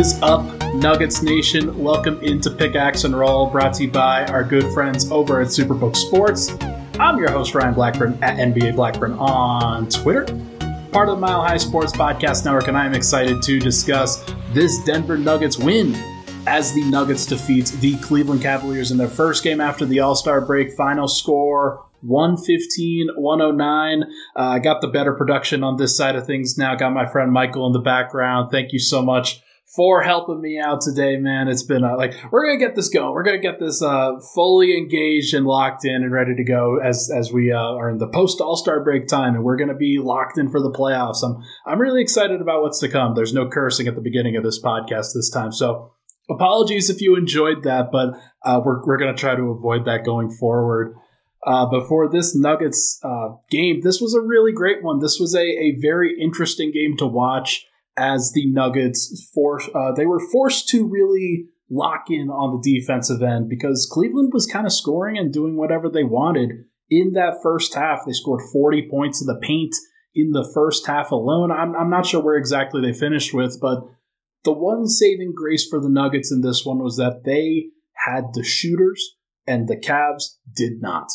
is up, Nuggets Nation? Welcome into Pickaxe and Roll, brought to you by our good friends over at Superbook Sports. I'm your host, Ryan Blackburn, at NBA Blackburn on Twitter. Part of the Mile High Sports Podcast Network, and I'm excited to discuss this Denver Nuggets win as the Nuggets defeat the Cleveland Cavaliers in their first game after the All-Star break. Final score 115-109. I got the better production on this side of things now. Got my friend Michael in the background. Thank you so much for helping me out today, man. It's been we're going to get this going. We're going to get this fully engaged and locked in and ready to go as we are in the post All-Star break time, and we're going to be locked in for the playoffs. I'm really excited about what's to come. There's no cursing at the beginning of this podcast this time. So apologies if you enjoyed that, but we're going to try to avoid that going forward. Before this Nuggets game, this was a really great one. This was a very interesting game to watch as the Nuggets were forced to really lock in on the defensive end because Cleveland was kind of scoring and doing whatever they wanted in that first half. They scored 40 points in the paint in the first half alone. I'm not sure where exactly they finished with, but the one saving grace for the Nuggets in this one was that they had the shooters and the Cavs did not.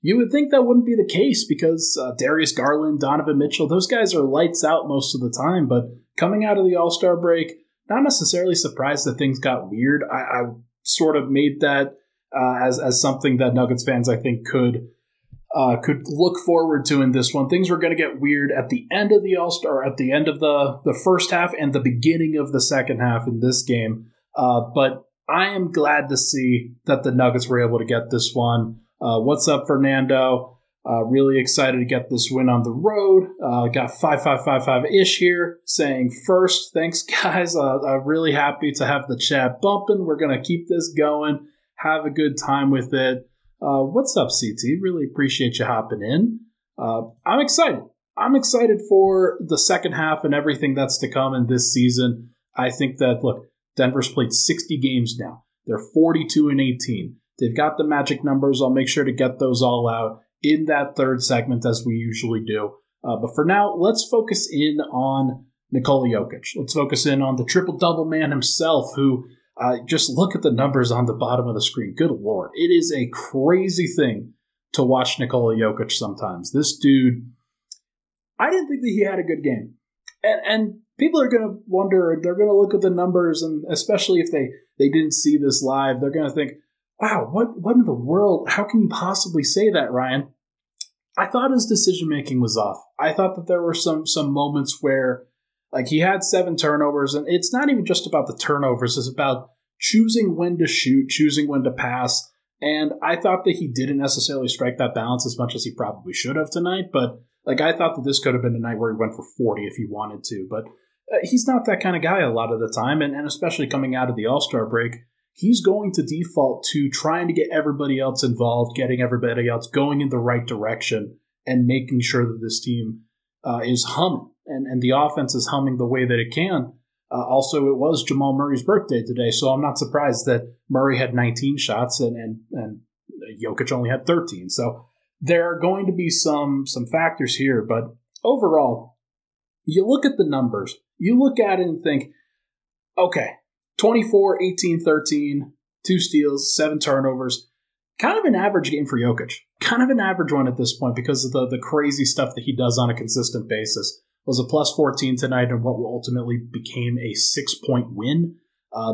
You would think that wouldn't be the case because Darius Garland, Donovan Mitchell, those guys are lights out most of the time. But coming out of the All-Star break, not necessarily surprised that things got weird. I sort of made that as something that Nuggets fans, I think, could look forward to in this one. Things were going to get weird at the end of the All-Star, at the end of the first half and the beginning of the second half in this game. But I am glad to see that the Nuggets were able to get this one. What's up, Fernando? Really excited to get this win on the road. Got 5555-ish here saying first. Thanks, guys. I'm really happy to have the chat bumping. We're going to keep this going. Have a good time with it. What's up, CT? Really appreciate you hopping in. I'm excited. I'm excited for the second half and everything that's to come in this season. I think that, look, Denver's played 60 games now. They're 42-18. They've got the magic numbers. I'll make sure to get those all out in that third segment as we usually do. But for now, let's focus in on Nikola Jokić. Let's focus in on the triple-double man himself who, just look at the numbers on the bottom of the screen. Good Lord. It is a crazy thing to watch Nikola Jokić sometimes. This dude, I didn't think that he had a good game. And people are going to wonder, they're going to look at the numbers, and especially if they didn't see this live, they're going to think, wow, what in the world? How can you possibly say that, Ryan? I thought his decision-making was off. I thought that there were some moments where, like, he had 7 turnovers, and it's not even just about the turnovers. It's about choosing when to shoot, choosing when to pass, and I thought that he didn't necessarily strike that balance as much as he probably should have tonight, but, like, I thought that this could have been a night where he went for 40 if he wanted to, but he's not that kind of guy a lot of the time, and especially coming out of the All-Star break, he's going to default to trying to get everybody else involved, getting everybody else going in the right direction, and making sure that this team is humming and the offense is humming the way that it can. Also, it was Jamal Murray's birthday today, so I'm not surprised that Murray had 19 shots and Jokić only had 13. So there are going to be some factors here, but overall, you look at the numbers, you look at it and think, okay, 24, 18, 13, 2 steals, 7 turnovers. Kind of an average game for Jokić. Kind of an average one at this point because of the crazy stuff that he does on a consistent basis. It was a plus 14 tonight in what ultimately became a 6-point win.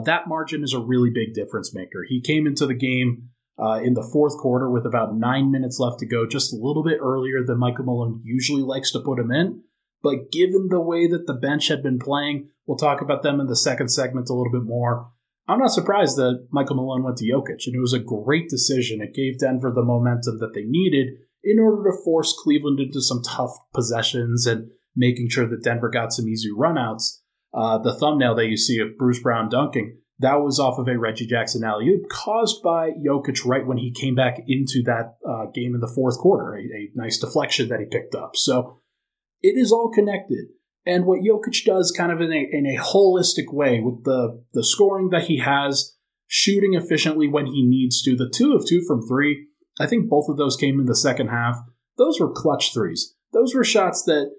That margin is a really big difference maker. He came into the game in the fourth quarter with about 9 minutes left to go, just a little bit earlier than Michael Malone usually likes to put him in. But given the way that the bench had been playing, we'll talk about them in the second segment a little bit more. I'm not surprised that Michael Malone went to Jokić, and it was a great decision. It gave Denver the momentum that they needed in order to force Cleveland into some tough possessions and making sure that Denver got some easy runouts. The thumbnail that you see of Bruce Brown dunking, that was off of a Reggie Jackson alley-oop caused by Jokić right when he came back into that game in the fourth quarter, a nice deflection that he picked up. So it is all connected. And what Jokić does kind of in a holistic way with the scoring that he has, shooting efficiently when he needs to, the 2 of 2 from 3, I think both of those came in the second half. Those were clutch threes. Those were shots that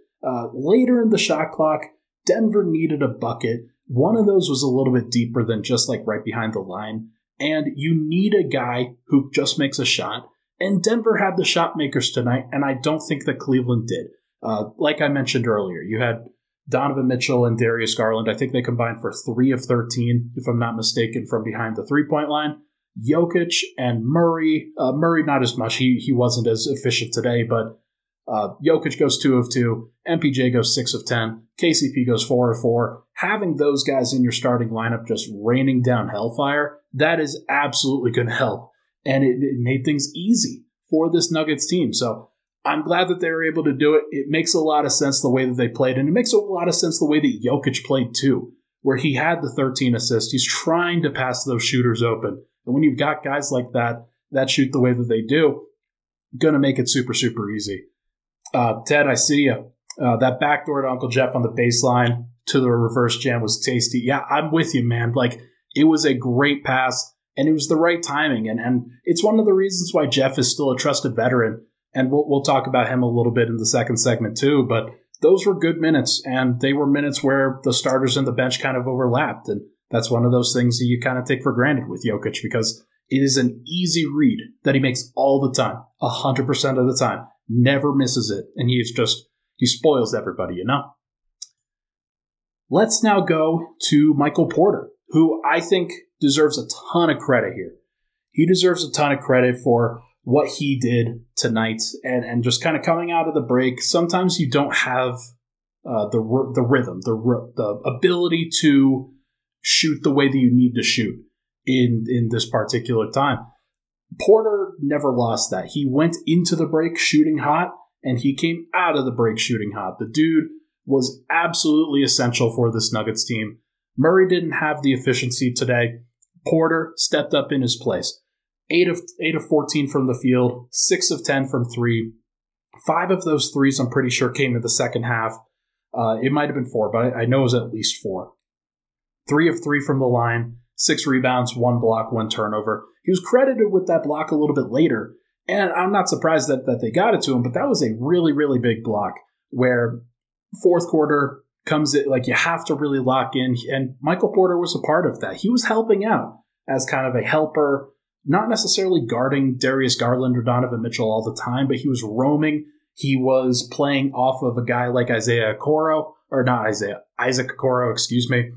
later in the shot clock, Denver needed a bucket. One of those was a little bit deeper than just like right behind the line. And you need a guy who just makes a shot. And Denver had the shot makers tonight, and I don't think that Cleveland did. Like I mentioned earlier, you had Donovan Mitchell and Darius Garland. I think they combined for 3 of 13, if I'm not mistaken, from behind the three-point line. Jokić and Murray. Murray, not as much. He wasn't as efficient today, but Jokić goes 2 of 2. MPJ goes 6 of 10. KCP goes 4 of 4. Having those guys in your starting lineup just raining down hellfire, that is absolutely going to help. And it made things easy for this Nuggets team. So I'm glad that they were able to do it. It makes a lot of sense the way that they played, and it makes a lot of sense the way that Jokić played too, where he had the 13 assists. He's trying to pass those shooters open. And when you've got guys like that shoot the way that they do, going to make it super, super easy. Ted, I see you. That backdoor to Uncle Jeff on the baseline to the reverse jam was tasty. Yeah, I'm with you, man. Like, it was a great pass, and it was the right timing. And it's one of the reasons why Jeff is still a trusted veteran. And we'll talk about him a little bit in the second segment too. But those were good minutes, and they were minutes where the starters and the bench kind of overlapped. And that's one of those things that you kind of take for granted with Jokić, because it is an easy read that he makes all the time, 100% of the time, never misses it. And he spoils everybody, you know? Let's now go to Michael Porter, who I think deserves a ton of credit here. He deserves a ton of credit for what he did tonight and just kind of coming out of the break. Sometimes you don't have the rhythm, the ability to shoot the way that you need to shoot in this particular time. Porter never lost that. He went into the break shooting hot, and he came out of the break shooting hot. The dude was absolutely essential for this Nuggets team. Murray didn't have the efficiency today. Porter stepped up in his place. 8 of 14 from the field, 6 of 10 from 3. 5 of those threes, I'm pretty sure, came in the second half. It might have been 4, but I know it was at least 4. 3 of 3 from the line, 6 rebounds, 1 block, 1 turnover. He was credited with that block a little bit later, and I'm not surprised that they got it to him, but that was a really, really big block where fourth quarter comes in, like, you have to really lock in, and Michael Porter was a part of that. He was helping out as kind of a helper, not necessarily guarding Darius Garland or Donovan Mitchell all the time, but he was roaming. He was playing off of a guy like Isaac Okoro, excuse me.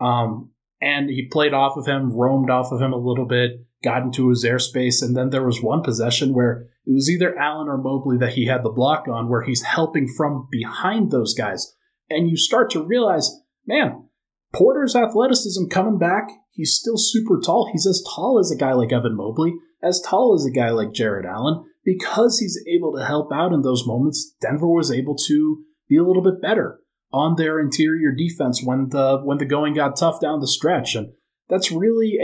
And he played off of him, roamed off of him a little bit, got into his airspace, and then there was one possession where it was either Allen or Mobley that he had the block on, where he's helping from behind those guys. And you start to realize, man, Porter's athleticism coming back. He's still super tall. He's as tall as a guy like Evan Mobley, as tall as a guy like Jared Allen. Because he's able to help out in those moments, Denver was able to be a little bit better on their interior defense when the going got tough down the stretch. And that's really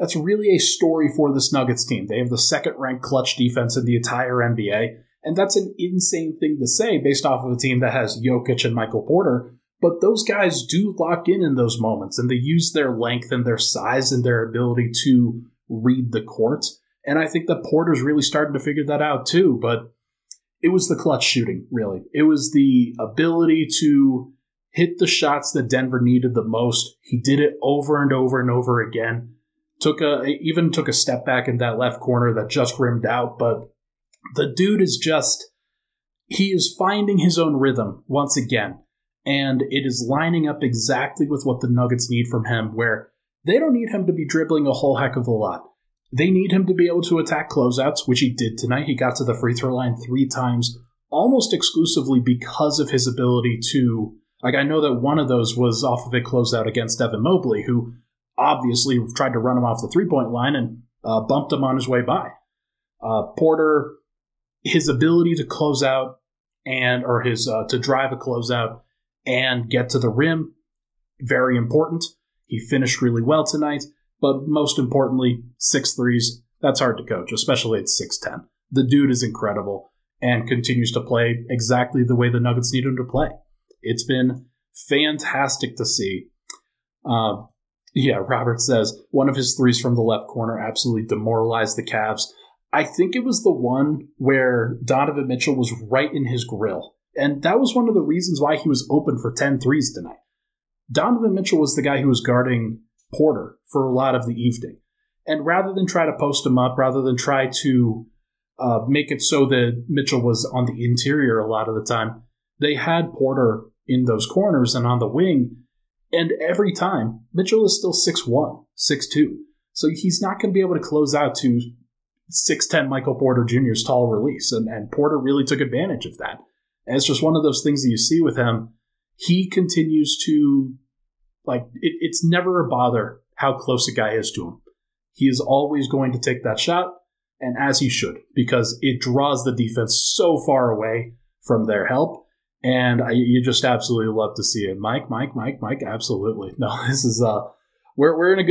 a story for this Nuggets team. They have the second-ranked clutch defense in the entire NBA. And that's an insane thing to say based off of a team that has Jokić and Michael Porter. But those guys do lock in those moments, and they use their length and their size and their ability to read the court. And I think that Porter's really starting to figure that out too. But it was the clutch shooting, really. It was the ability to hit the shots that Denver needed the most. He did it over and over and over again. Even took a step back in that left corner that just rimmed out. But the dude is he is finding his own rhythm once again. And it is lining up exactly with what the Nuggets need from him, where they don't need him to be dribbling a whole heck of a lot. They need him to be able to attack closeouts, which he did tonight. He got to the free throw line 3 times, almost exclusively because of his ability to, like, I know that one of those was off of a closeout against Evan Mobley, who obviously tried to run him off the three-point line and bumped him on his way by. Porter, his ability to close out to drive a closeout and get to the rim, very important. He finished really well tonight, but most importantly, 6 threes. That's hard to coach, especially at 6'10". The dude is incredible and continues to play exactly the way the Nuggets need him to play. It's been fantastic to see. Robert says, one of his threes from the left corner absolutely demoralized the Cavs. I think it was the one where Donovan Mitchell was right in his grill. And that was one of the reasons why he was open for 10 threes tonight. Donovan Mitchell was the guy who was guarding Porter for a lot of the evening. And rather than try to post him up, rather than try to make it so that Mitchell was on the interior a lot of the time, they had Porter in those corners and on the wing. And every time, Mitchell is still 6'1", 6'2". So he's not going to be able to close out to 6'10" Michael Porter Jr.'s tall release. And Porter really took advantage of that. And it's just one of those things that you see with him. He continues to, it's never a bother how close a guy is to him. He is always going to take that shot, and as he should, because it draws the defense so far away from their help. And you just absolutely love to see it. Mike, absolutely. No, this is we're in a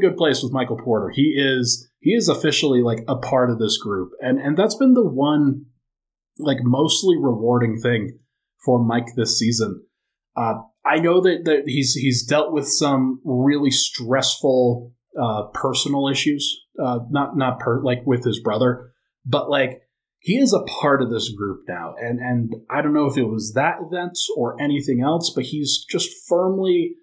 good place with Michael Porter. He is officially a part of this group. And that's been the one mostly rewarding thing for Mike this season. I know that he's dealt with some really stressful personal issues, not with his brother, but he is a part of this group now. And I don't know if it was that event or anything else, but he's just firmly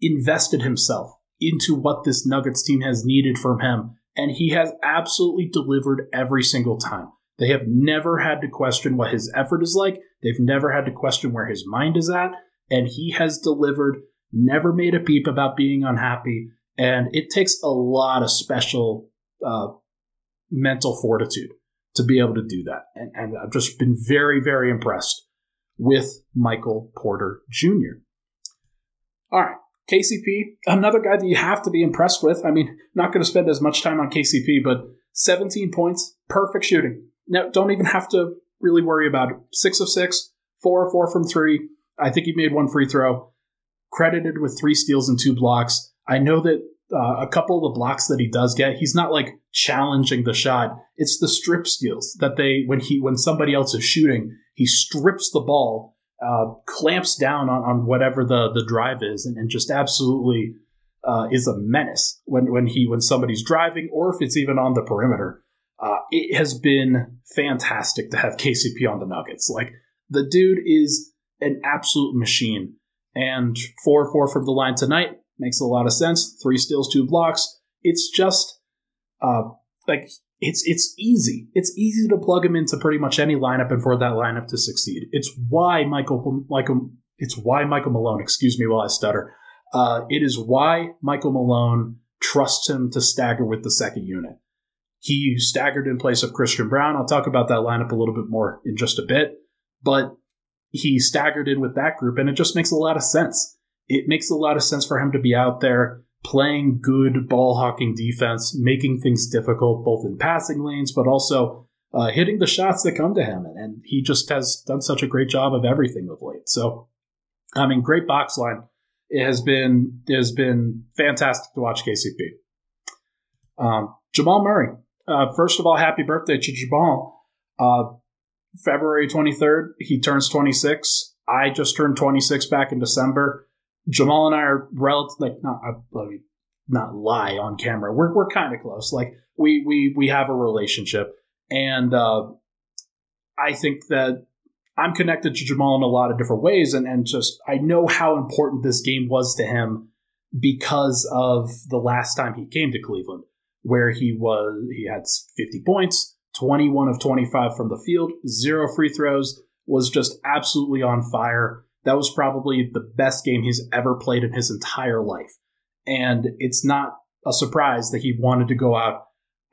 invested himself into what this Nuggets team has needed from him. And he has absolutely delivered every single time. They have never had to question what his effort is like. They've never had to question where his mind is at. And he has delivered, never made a peep about being unhappy. And it takes a lot of special mental fortitude to be able to do that. And I've just been very, very impressed with Michael Porter Jr. All right. KCP, another guy that you have to be impressed with. I mean, not going to spend as much time on KCP, but 17 points, perfect shooting. Now, don't even have to really worry about it. 6 of 6, 4 of 4 from three. I think he made one free throw. Credited with 3 steals and 2 blocks. I know that a couple of the blocks that he does get, he's not challenging the shot. It's the strip steals that when somebody else is shooting, he strips the ball, clamps down on whatever the drive is, and just absolutely is a menace when somebody's driving, or if it's even on the perimeter. It has been fantastic to have KCP on the Nuggets. The dude is an absolute machine. And 4 of 4 from the line tonight. Makes a lot of sense. 3 steals, 2 blocks. It's just, it's easy. It's easy to plug him into pretty much any lineup and for that lineup to succeed. It's why Michael Malone, excuse me while I stutter. It is why Michael Malone trusts him to stagger with the second unit. He staggered in place of Christian Brown. I'll talk about that lineup a little bit more in just a bit. But he staggered in with that group, and it just makes a lot of sense. It makes a lot of sense for him to be out there playing good ball-hawking defense, making things difficult, both in passing lanes, but also hitting the shots that come to him. And he just has done such a great job of everything of late. So, I mean, great box line. It has been fantastic to watch KCP. Jamal Murray. First of all, happy birthday to Jamal. February 23rd, he turns 26. I just turned 26 back in December. Jamal and I are relatively, not lie on camera. We're kind of close. We have a relationship, and I think that I'm connected to Jamal in a lot of different ways, and just I know how important this game was to him because of the last time he came to Cleveland, where he had 50 points, 21 of 25 from the field, 0 free throws, was just absolutely on fire. That was probably the best game he's ever played in his entire life. And it's not a surprise that he wanted to go out.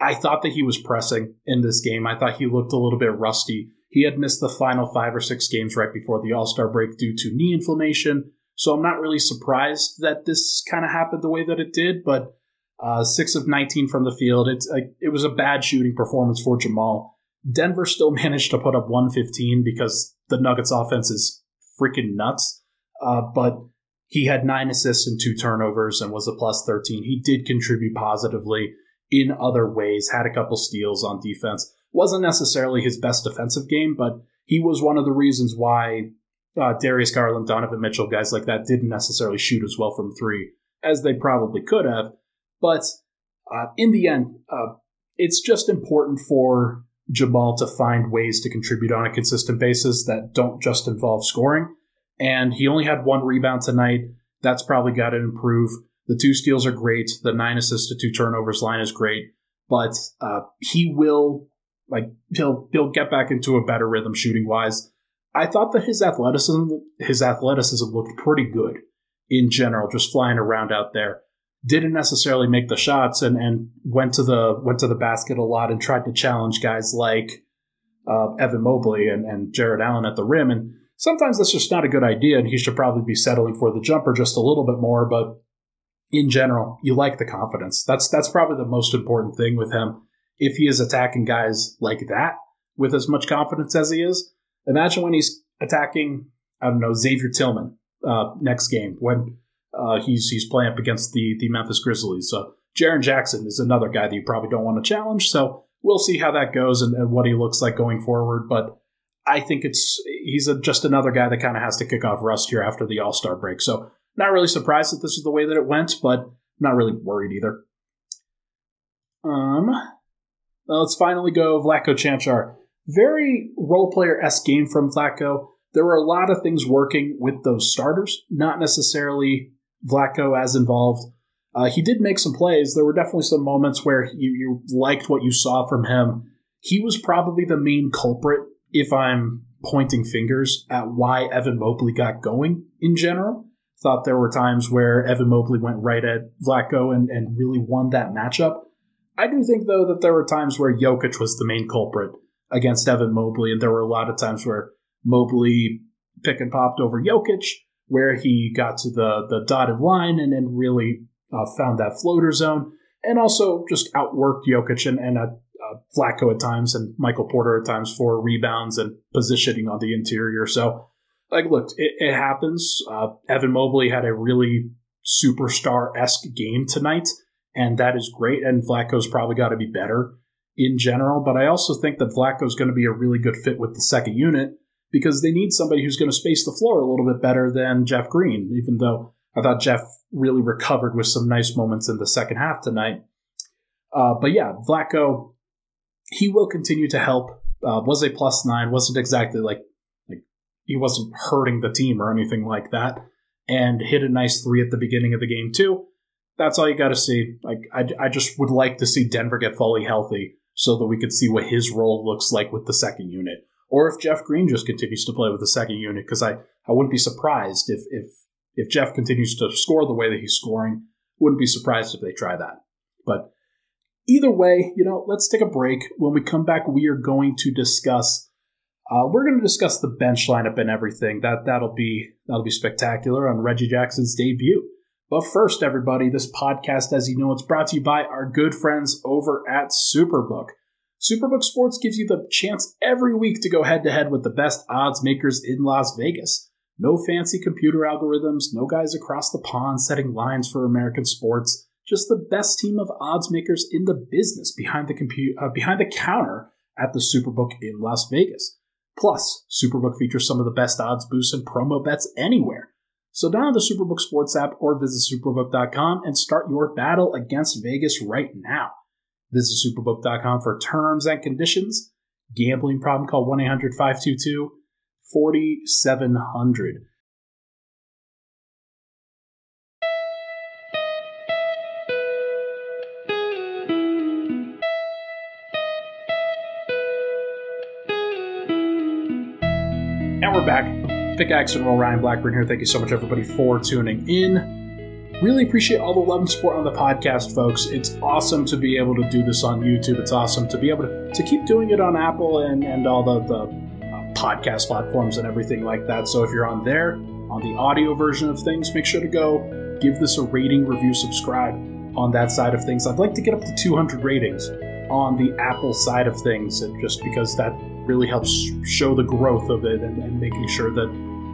I thought that he was pressing in this game. I thought he looked a little bit rusty. He had missed the final 5 or 6 games right before the All-Star break due to knee inflammation. So I'm not really surprised that this kind of happened the way that it did. But 6 of 19 from the field, it was a bad shooting performance for Jamal. Denver still managed to put up 115 because the Nuggets offense is freaking nuts, but he had 9 assists and 2 turnovers and was a plus 13. He did contribute positively in other ways, had a couple steals on defense. Wasn't necessarily his best defensive game, but he was one of the reasons why Darius Garland, Donovan Mitchell, guys like that didn't necessarily shoot as well from three as they probably could have. But in the end, it's just important for Jamal to find ways to contribute on a consistent basis that don't just involve scoring. and he only had one rebound tonight. That's probably got to improve. The two steals are great. The 9 assists to 2 turnovers line is great, but he'll get back into a better rhythm shooting wise. I thought that his athleticism looked pretty good in general, just flying around out there. Didn't necessarily make the shots and went to the basket a lot and tried to challenge guys like Evan Mobley and Jared Allen at the rim. And sometimes that's just not a good idea, and he should probably be settling for the jumper just a little bit more. But in general, you like the confidence. That's probably the most important thing with him. If he is attacking guys like that with as much confidence as he is, imagine when he's attacking, I don't know, Xavier Tillman next game when he's playing up against the Memphis Grizzlies. So Jaren Jackson is another guy that you probably don't want to challenge. So we'll see how that goes and what he looks like going forward. But I think he's just another guy that kind of has to kick off rust here after the All-Star break. So not really surprised that this is the way that it went, but not really worried either. Let's finally go Vlatko Čančar. Very role player-esque game from Vlatko. There were a lot of things working with those starters, not necessarily Vlatko as involved. He did make some plays. There were definitely some moments where you liked what you saw from him. He was probably the main culprit, if I'm pointing fingers, at why Evan Mobley got going in general. Thought there were times where Evan Mobley went right at Vlatko and really won that matchup. I do think, though, that there were times where Jokić was the main culprit against Evan Mobley, and there were a lot of times where Mobley pick and popped over Jokić, where he got to the dotted line and then really found that floater zone, and also just outworked Jokić and Vlatko at times and Michael Porter at times for rebounds and positioning on the interior. So, look, it happens. Evan Mobley had a really superstar-esque game tonight, and that is great, and Vlatko's probably got to be better in general, but I also think that Vlatko's going to be a really good fit with the second unit, because they need somebody who's going to space the floor a little bit better than Jeff Green, even though I thought Jeff really recovered with some nice moments in the second half tonight. But yeah, Vlatko, he will continue to help. Was a +9, wasn't exactly like he wasn't hurting the team or anything like that, and hit a nice 3 at the beginning of the game too. That's all you got to see. I just would like to see Denver get fully healthy so that we could see what his role looks like with the second unit. Or if Jeff Green just continues to play with the second unit, because I wouldn't be surprised if Jeff continues to score the way that he's scoring. Wouldn't be surprised if they try that. But either way, let's take a break. When we come back, we are going to discuss the bench lineup and everything. That'll be spectacular on Reggie Jackson's debut. But first, everybody, this podcast, as you know, it's brought to you by our good friends over at Superbook. Superbook Sports gives you the chance every week to go head-to-head with the best odds makers in Las Vegas. No fancy computer algorithms, no guys across the pond setting lines for American sports, just the best team of odds makers in the business behind the counter at the Superbook in Las Vegas. Plus, Superbook features some of the best odds boosts and promo bets anywhere. So download the Superbook Sports app or visit Superbook.com and start your battle against Vegas right now. Visit Superbook.com for terms and conditions. Gambling problem, call 1-800-522-4700. And we're back. Pickaxe and Roll, Ryan Blackburn here. Thank you so much, everybody, for tuning in. Really appreciate all the love and support on the podcast, folks. It's awesome to be able to do this on YouTube. It's awesome to be able to keep doing it on Apple and all the podcast platforms and everything like that. So if you're on there, on the audio version of things, make sure to go give this a rating, review, subscribe on that side of things. I'd like to get up to 200 ratings on the Apple side of things, and just because that really helps show the growth of it and making sure that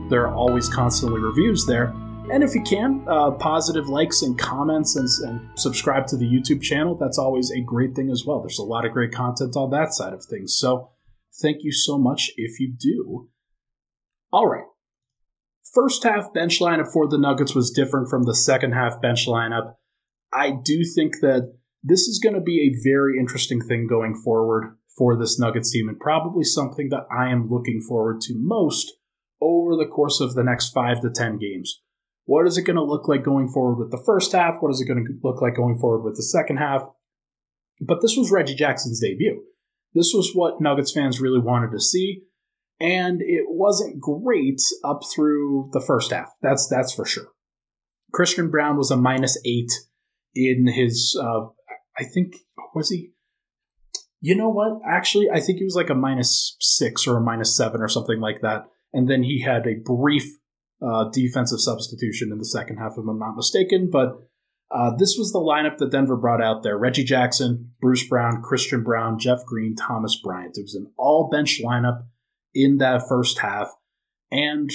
there are always constantly reviews there. And if you can, positive likes and comments and subscribe to the YouTube channel. That's always a great thing as well. There's a lot of great content on that side of things. So thank you so much if you do. All right. First half bench lineup for the Nuggets was different from the second half bench lineup. I do think that this is going to be a very interesting thing going forward for this Nuggets team, and probably something that I am looking forward to most over the course of the next 5 to 10 games. What is it going to look like going forward with the first half? What is it going to look like going forward with the second half? But this was Reggie Jackson's debut. This was what Nuggets fans really wanted to see, and it wasn't great up through the first half. That's for sure. Christian Brown was a -8 in his, I think, was he? You know what? Actually, I think he was like a -6 or a -7 or something like that. And then he had a brief defensive substitution in the second half, if I'm not mistaken. But this was the lineup that Denver brought out there. Reggie Jackson, Bruce Brown, Christian Brown, Jeff Green, Thomas Bryant. It was an all-bench lineup in that first half. And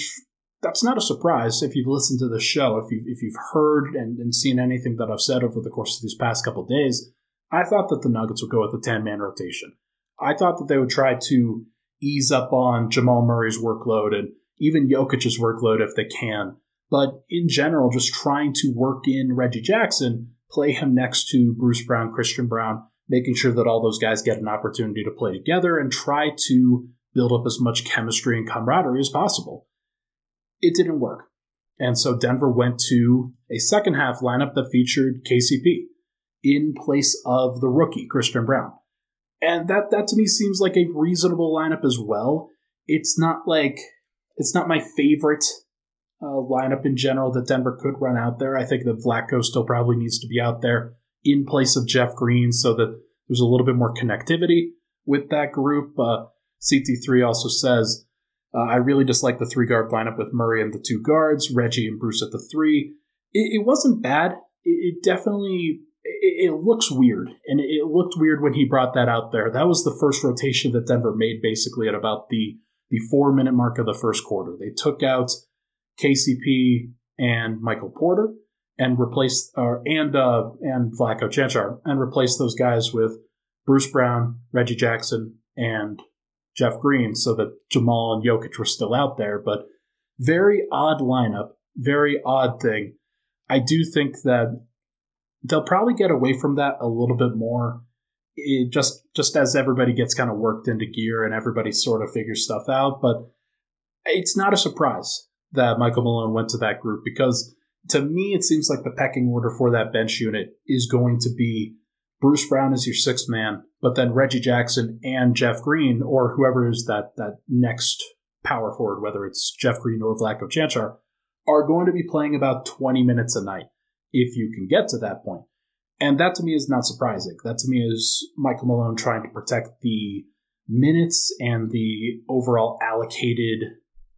that's not a surprise if you've listened to the show, if you've heard and seen anything that I've said over the course of these past couple of days. I thought that the Nuggets would go with the 10-man rotation. I thought that they would try to ease up on Jamal Murray's workload and even Jokic's workload if they can. But in general, just trying to work in Reggie Jackson, play him next to Bruce Brown, Christian Brown, making sure that all those guys get an opportunity to play together and try to build up as much chemistry and camaraderie as possible. It didn't work. And so Denver went to a second half lineup that featured KCP in place of the rookie, Christian Brown. And that to me seems like a reasonable lineup as well. It's not my favorite lineup in general that Denver could run out there. I think that Vlatko still probably needs to be out there in place of Jeff Green so that there's a little bit more connectivity with that group. CT3 also says, I really dislike the 3-guard lineup with Murray and the 2 guards, Reggie and Bruce at the 3. It wasn't bad. It definitely looks weird, and it looked weird when he brought that out there. That was the first rotation that Denver made basically at about the 4-minute mark of the first quarter. They took out KCP and Michael Porter and replaced and Vlatko Čančar and replaced those guys with Bruce Brown, Reggie Jackson, and Jeff Green so that Jamal and Jokic were still out there. But very odd lineup, very odd thing. I do think that they'll probably get away from that a little bit more, just as everybody gets kind of worked into gear and everybody sort of figures stuff out. But it's not a surprise that Michael Malone went to that group because, to me, it seems like the pecking order for that bench unit is going to be Bruce Brown as your 6th man, but then Reggie Jackson and Jeff Green, or whoever is that next power forward, whether it's Jeff Green or Vlatko Čančar, are going to be playing about 20 minutes a night, if you can get to that point. And that to me is not surprising. That to me is Michael Malone trying to protect the minutes and the overall allocated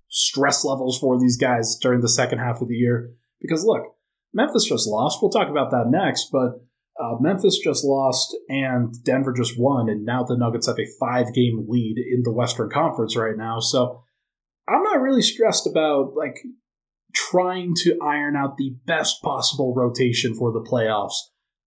stress levels for these guys during the second half of the year. Because look, Memphis just lost. We'll talk about that next, but Memphis just lost and Denver just won. And now the Nuggets have a 5-game lead in the Western Conference right now. So I'm not really stressed about trying to iron out the best possible rotation for the playoffs.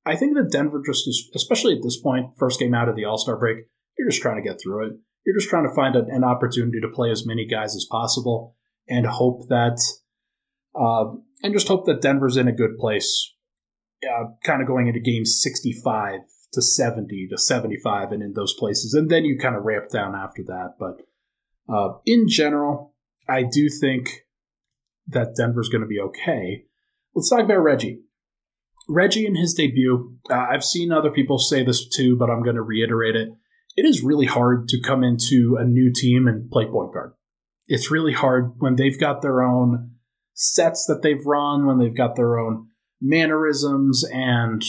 I think that Denver just is, especially at this point, first game out of the All-Star break, you're just trying to get through it. You're just trying to find an opportunity to play as many guys as possible and hope that Denver's in a good place, kind of going into game 65 to 70 to 75 and in those places. And then you kind of ramp down after that. But in general, I do think that Denver's going to be okay. Let's talk about Reggie. Reggie in his debut, I've seen other people say this too, but I'm going to reiterate it. It is really hard to come into a new team and play point guard. It's really hard when they've got their own sets that they've run, when they've got their own mannerisms and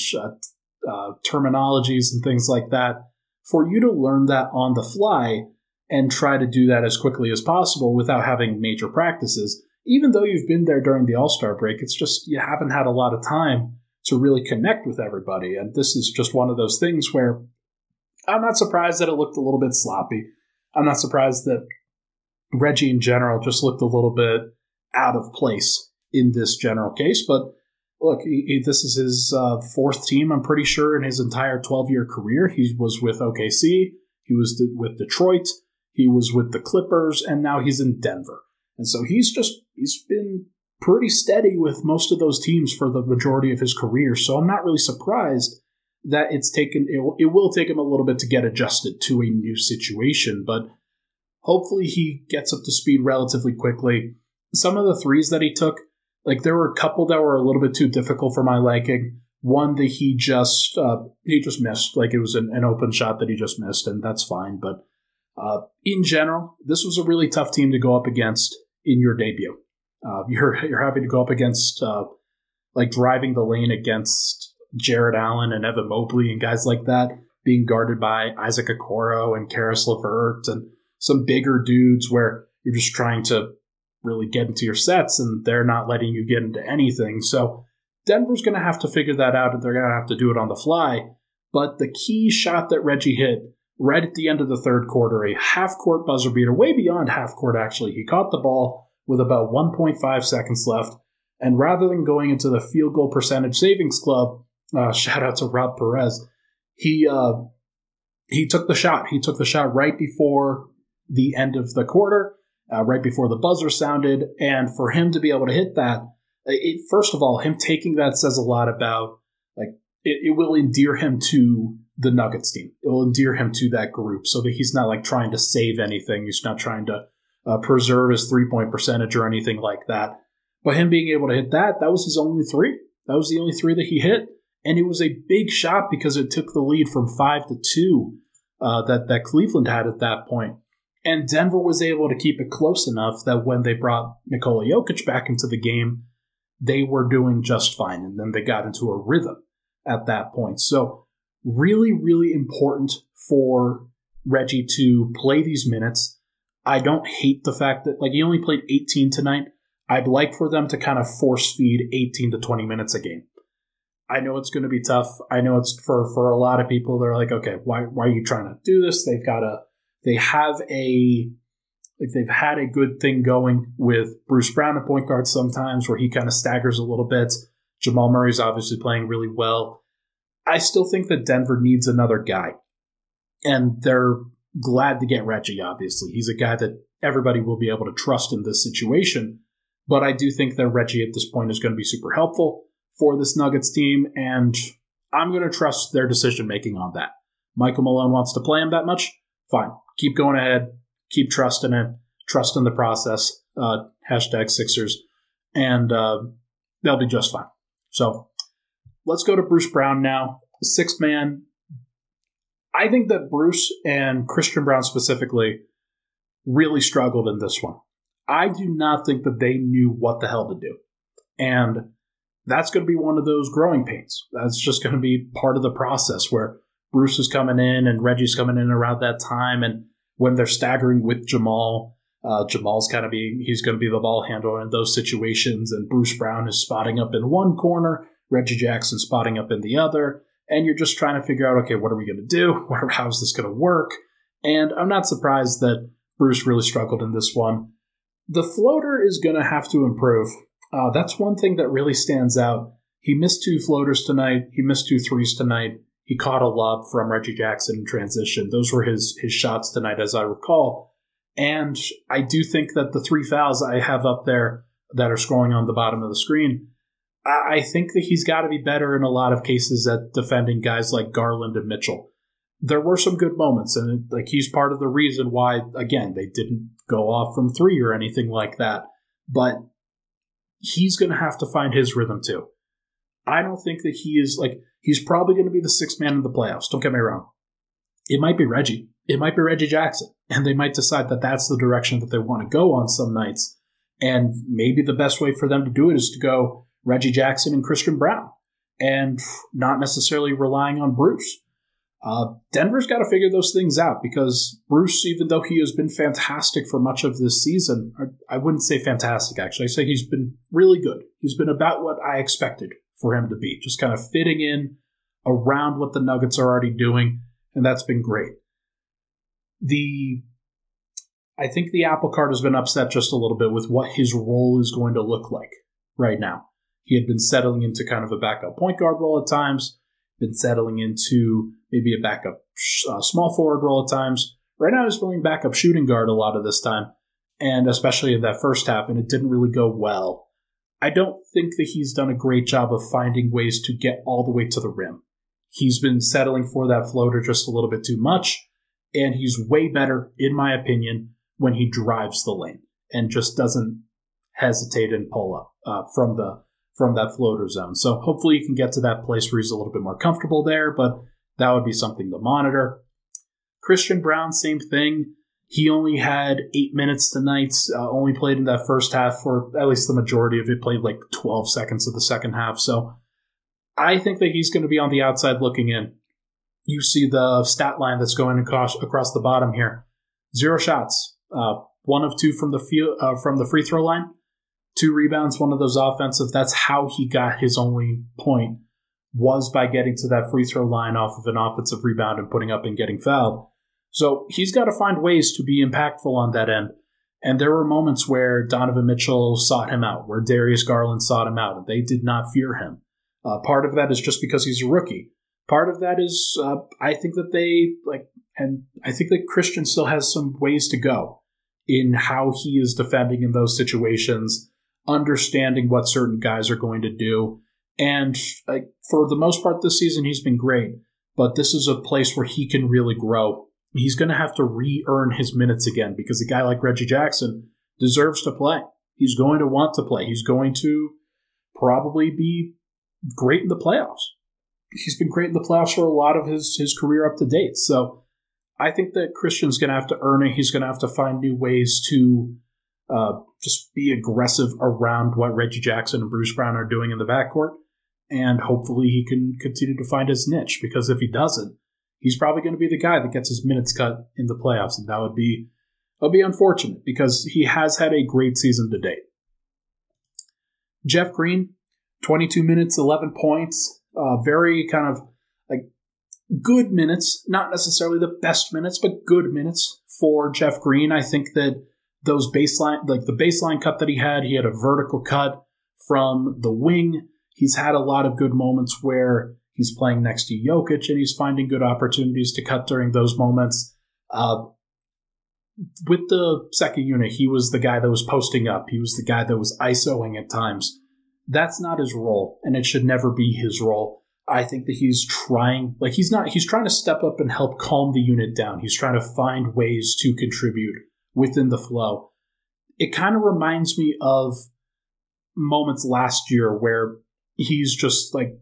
terminologies and things like that. For you to learn that on the fly and try to do that as quickly as possible without having major practices, even though you've been there during the All-Star break, it's just you haven't had a lot of time to really connect with everybody. And this is just one of those things where I'm not surprised that it looked a little bit sloppy. I'm not surprised that Reggie in general just looked a little bit out of place in this general case. But look, this is his 4th team, I'm pretty sure, in his entire 12-year career. He was with OKC. He was with Detroit. He was with the Clippers. And now he's in Denver. And so he's been pretty steady with most of those teams for the majority of his career. So I'm not really surprised that it will take him a little bit to get adjusted to a new situation. But hopefully he gets up to speed relatively quickly. Some of the threes that he took, like there were a couple that were a little bit too difficult for my liking. One that he just missed. Like it was an open shot that he just missed, and that's fine. But in general, this was a really tough team to go up against in your debut. You're having to go up against like driving the lane against Jared Allen and Evan Mobley and guys like that, being guarded by Isaac Okoro and Karis LeVert and some bigger dudes where you're just trying to really get into your sets and they're not letting you get into anything. So Denver's going to have to figure that out, and they're going to have to do it on the fly. But the key shot that Reggie hit right at the end of the third quarter, a half-court buzzer beater, way beyond half-court actually. He caught the ball with about 1.5 seconds left, and rather than going into the field goal percentage savings club, shout out to Rob Perez, he took the shot. He took the shot right before the end of the quarter, right before the buzzer sounded, and for him to be able to hit that, first of all, him taking that says a lot about, like, it will endear him to the Nuggets team. It will endear him to that group so that he's not, like, trying to save anything. He's not trying to preserve his three-point percentage or anything like that. But him being able to hit that was his only three. That was the only three that he hit. And it was a big shot because it took the lead from 5-2 that Cleveland had at that point. And Denver was able to keep it close enough that when they brought Nikola Jokić back into the game, they were doing just fine, and then they got into a rhythm at that point. So really, really important for Reggie to play these minutes. I don't hate the fact that, like, he only played 18 tonight. I'd like for them to kind of force feed 18 to 20 minutes a game. I know it's going to be tough. I know it's for a lot of people, they're like, okay, why are you trying to do this? They've had a good thing going with Bruce Brown at point guard sometimes where he kind of staggers a little bit. Jamal Murray's obviously playing really well. I still think that Denver needs another guy. And they're glad to get Reggie, obviously. He's a guy that everybody will be able to trust in this situation. But I do think that Reggie at this point is going to be super helpful for this Nuggets team. And I'm going to trust their decision-making on that. Michael Malone wants to play him that much? Fine. Keep going ahead. Keep trusting it, trust in the process, #Sixers, and they'll be just fine. So let's go to Bruce Brown now, the sixth man. I think that Bruce and Christian Brown specifically really struggled in this one. I do not think that they knew what the hell to do. And that's going to be one of those growing pains. That's just going to be part of the process where Bruce is coming in and Reggie's coming in around that time, and when they're staggering with Jamal, he's going to be the ball handler in those situations, and Bruce Brown is spotting up in one corner, Reggie Jackson spotting up in the other, and you're just trying to figure out, okay, what are we going to do? How is this going to work? And I'm not surprised that Bruce really struggled in this one. The floater is going to have to improve. That's one thing that really stands out. He missed two floaters tonight. He missed two threes tonight. He caught a lob from Reggie Jackson in transition. Those were his shots tonight, as I recall. And I do think that the three fouls I have up there that are scrolling on the bottom of the screen, I think that he's got to be better in a lot of cases at defending guys like Garland and Mitchell. There were some good moments, and like he's part of the reason why, again, they didn't go off from three or anything like that. But he's going to have to find his rhythm too. I don't think that he is like... He's probably going to be the sixth man in the playoffs. Don't get me wrong. It might be Reggie. It might be Reggie Jackson. And they might decide that that's the direction that they want to go on some nights. And maybe the best way for them to do it is to go Reggie Jackson and Christian Brown and not necessarily relying on Bruce. Denver's got to figure those things out because Bruce, even though he has been fantastic for much of this season, I wouldn't say fantastic, actually. I say he's been really good. He's been about what I expected for him to be, just kind of fitting in around what the Nuggets are already doing, and that's been great. I think the apple cart has been upset just a little bit with what his role is going to look like right now. He had been settling into kind of a backup point guard role at times, been settling into maybe a backup small forward role at times. Right now he's playing backup shooting guard a lot of this time, and especially in that first half, and it didn't really go well. I don't think that he's done a great job of finding ways to get all the way to the rim. He's been settling for that floater just a little bit too much, and he's way better, in my opinion, when he drives the lane and just doesn't hesitate and pull up from that floater zone. So hopefully you can get to that place where he's a little bit more comfortable there, but that would be something to monitor. Christian Brown, same thing. He only had 8 minutes tonight, only played in that first half, or at least the majority of it, played like 12 seconds of the second half. So I think that he's going to be on the outside looking in. You see the stat line that's going across the bottom here. 0 shots, 1 of 2 from the free throw line, 2 rebounds, 1 of those offensive. That's how he got his only point, was by getting to that free throw line off of an offensive rebound and putting up and getting fouled. So he's got to find ways to be impactful on that end. And there were moments where Donovan Mitchell sought him out, where Darius Garland sought him out, and they did not fear him. Part of that is just because he's a rookie. Part of that is I think that Christian still has some ways to go in how he is defending in those situations, understanding what certain guys are going to do. And for the most part this season, he's been great, but this is a place where he can really grow. He's going to have to re-earn his minutes again, because a guy like Reggie Jackson deserves to play. He's going to want to play. He's going to probably be great in the playoffs. He's been great in the playoffs for a lot of his career up to date. So I think that Christian's going to have to earn it. He's going to have to find new ways to just be aggressive around what Reggie Jackson and Bruce Brown are doing in the backcourt. And hopefully he can continue to find his niche, because if he doesn't, he's probably going to be the guy that gets his minutes cut in the playoffs, and that would be unfortunate, because he has had a great season to date. Jeff Green, 22 minutes, 11 points, very kind of like good minutes, not necessarily the best minutes, but good minutes for Jeff Green. I think that those baseline, like the baseline cut that he had a vertical cut from the wing. He's had a lot of good moments where he's playing next to Jokic, and he's finding good opportunities to cut during those moments. With the second unit, he was the guy that was posting up. He was the guy that was ISOing at times. That's not his role, and it should never be his role. I think that he's trying to step up and help calm the unit down. He's trying to find ways to contribute within the flow. It kind of reminds me of moments last year where he's just like,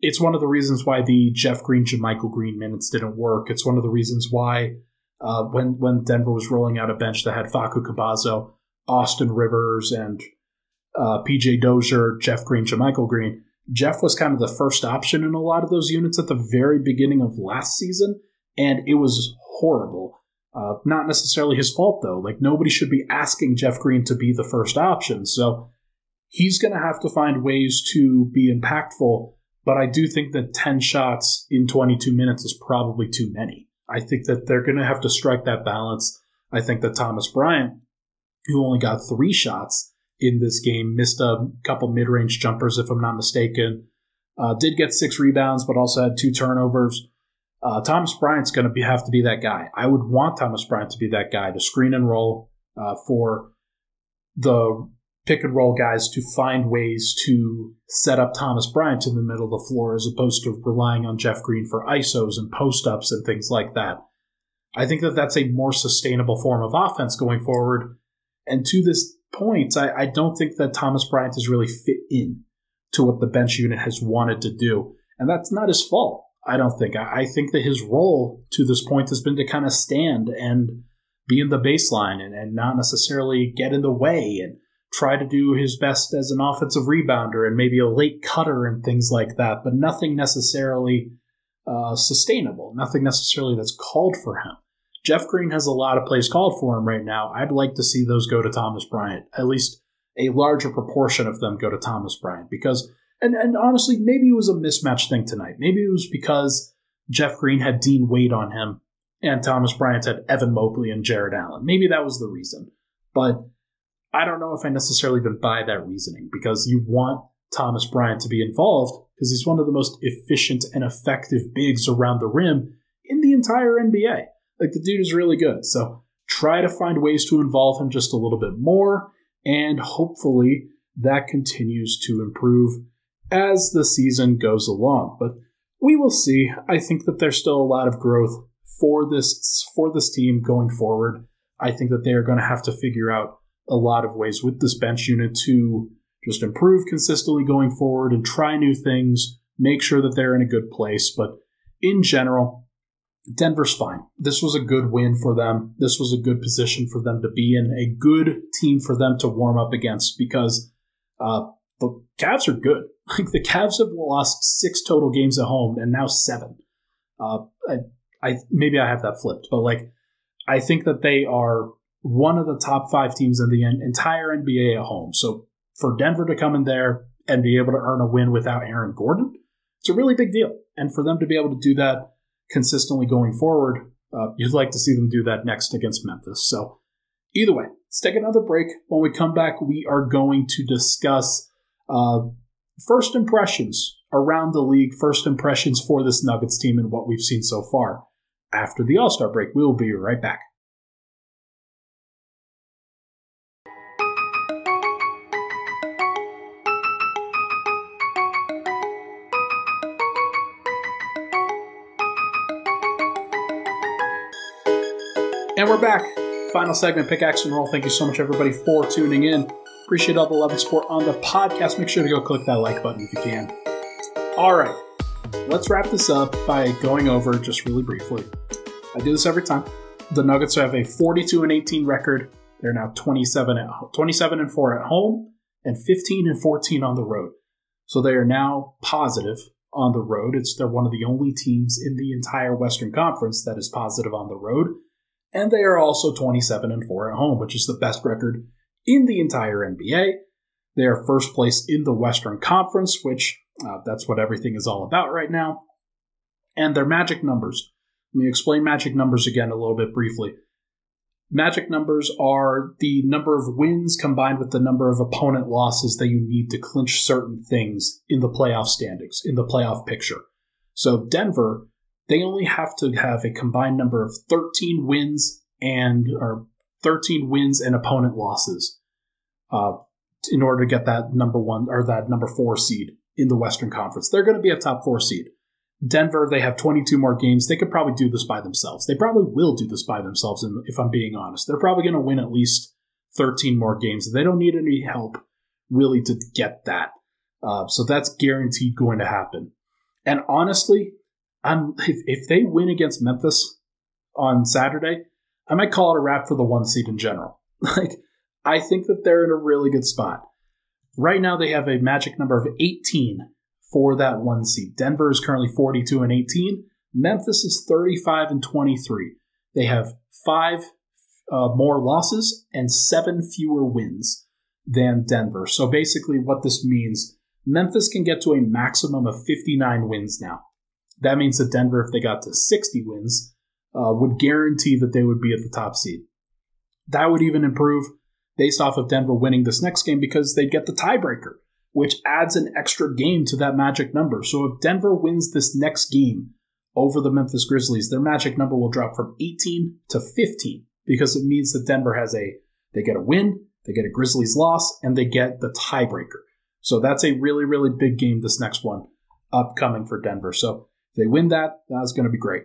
it's one of the reasons why the Jeff Green to Michael Green minutes didn't work. It's one of the reasons why when Denver was rolling out a bench that had Facu Campazo, Austin Rivers, and P.J. Dozier, Jeff Green to Michael Green, Jeff was kind of the first option in a lot of those units at the very beginning of last season, and it was horrible. Not necessarily his fault, though. Like, nobody should be asking Jeff Green to be the first option. So he's going to have to find ways to be impactful. But I do think that 10 shots in 22 minutes is probably too many. I think that they're going to have to strike that balance. I think that Thomas Bryant, who only got 3 shots in this game, missed a couple mid-range jumpers, if I'm not mistaken, did get 6 rebounds, but also had 2 turnovers. Thomas Bryant's going to have to be that guy. I would want Thomas Bryant to be that guy to screen and roll for the pick and roll guys to find ways to set up Thomas Bryant in the middle of the floor, as opposed to relying on Jeff Green for ISOs and post-ups and things like that. I think that that's a more sustainable form of offense going forward. And to this point, I don't think that Thomas Bryant has really fit in to what the bench unit has wanted to do. And that's not his fault, I don't think. I think that his role to this point has been to kind of stand and be in the baseline and not necessarily get in the way and try to do his best as an offensive rebounder and maybe a late cutter and things like that, but nothing necessarily sustainable, nothing necessarily that's called for him. Jeff Green has a lot of plays called for him right now. I'd like to see those go to Thomas Bryant, at least a larger proportion of them go to Thomas Bryant, because, and honestly, maybe it was a mismatch thing tonight. Maybe it was because Jeff Green had Dean Wade on him and Thomas Bryant had Evan Mobley and Jared Allen. Maybe that was the reason, but I don't know if I necessarily even buy that reasoning, because you want Thomas Bryant to be involved because he's one of the most efficient and effective bigs around the rim in the entire NBA. Like, the dude is really good. So try to find ways to involve him just a little bit more, and hopefully that continues to improve as the season goes along. But we will see. I think that there's still a lot of growth for this team going forward. I think that they are going to have to figure out a lot of ways with this bench unit to just improve consistently going forward and try new things, make sure that they're in a good place. But in general, Denver's fine. This was a good win for them. This was a good position for them to be in, a good team for them to warm up against, because the Cavs are good. Like, the Cavs have lost 6 total games at home and now 7. Maybe I have that flipped, but I think that they are one of the top 5 teams in the entire NBA at home. So for Denver to come in there and be able to earn a win without Aaron Gordon, it's a really big deal. And for them to be able to do that consistently going forward, you'd like to see them do that next against Memphis. So either way, let's take another break. When we come back, we are going to discuss first impressions around the league, first impressions for this Nuggets team and what we've seen so far. After the All-Star break, we'll be right back. And we're back. Final segment, Pickaxe and Roll. Thank you so much, everybody, for tuning in. Appreciate all the love and support on the podcast. Make sure to go click that like button if you can. All right, let's wrap this up by going over just really briefly. I do this every time. The Nuggets have a 42-18 record. They're now 27-4 at home and 15-14 on the road. So they are now positive on the road. They're one of the only teams in the entire Western Conference that is positive on the road. And they are also 27-4 at home, which is the best record in the entire NBA. They are first place in the Western Conference, which that's what everything is all about right now. And their magic numbers. Let me explain magic numbers again a little bit briefly. Magic numbers are the number of wins combined with the number of opponent losses that you need to clinch certain things in the playoff standings, in the playoff picture. So Denver, they only have to have a combined number of 13 wins and opponent losses in order to get that number 4 seed in the Western Conference. They're going to be a top 4 seed. Denver, they have 22 more games. They could probably do this by themselves. They probably will do this by themselves, if I'm being honest. They're probably going to win at least 13 more games. They don't need any help, really, to get that. So that's guaranteed going to happen. And honestly, if they win against Memphis on Saturday, I might call it a wrap for the 1 seed in general. I think that they're in a really good spot. Right now, they have a magic number of 18 for that 1 seed. Denver is currently 42-18. Memphis is 35-23. They have 5 more losses and 7 fewer wins than Denver. So basically what this means, Memphis can get to a maximum of 59 wins now. That means that Denver, if they got to 60 wins, would guarantee that they would be at the top seed. That would even improve based off of Denver winning this next game, because they'd get the tiebreaker, which adds an extra game to that magic number. So if Denver wins this next game over the Memphis Grizzlies, their magic number will drop from 18 to 15, because it means that Denver they get a win, they get a Grizzlies loss, and they get the tiebreaker. So that's a really, really big game, this next one upcoming for Denver. So if they win that, that's going to be great.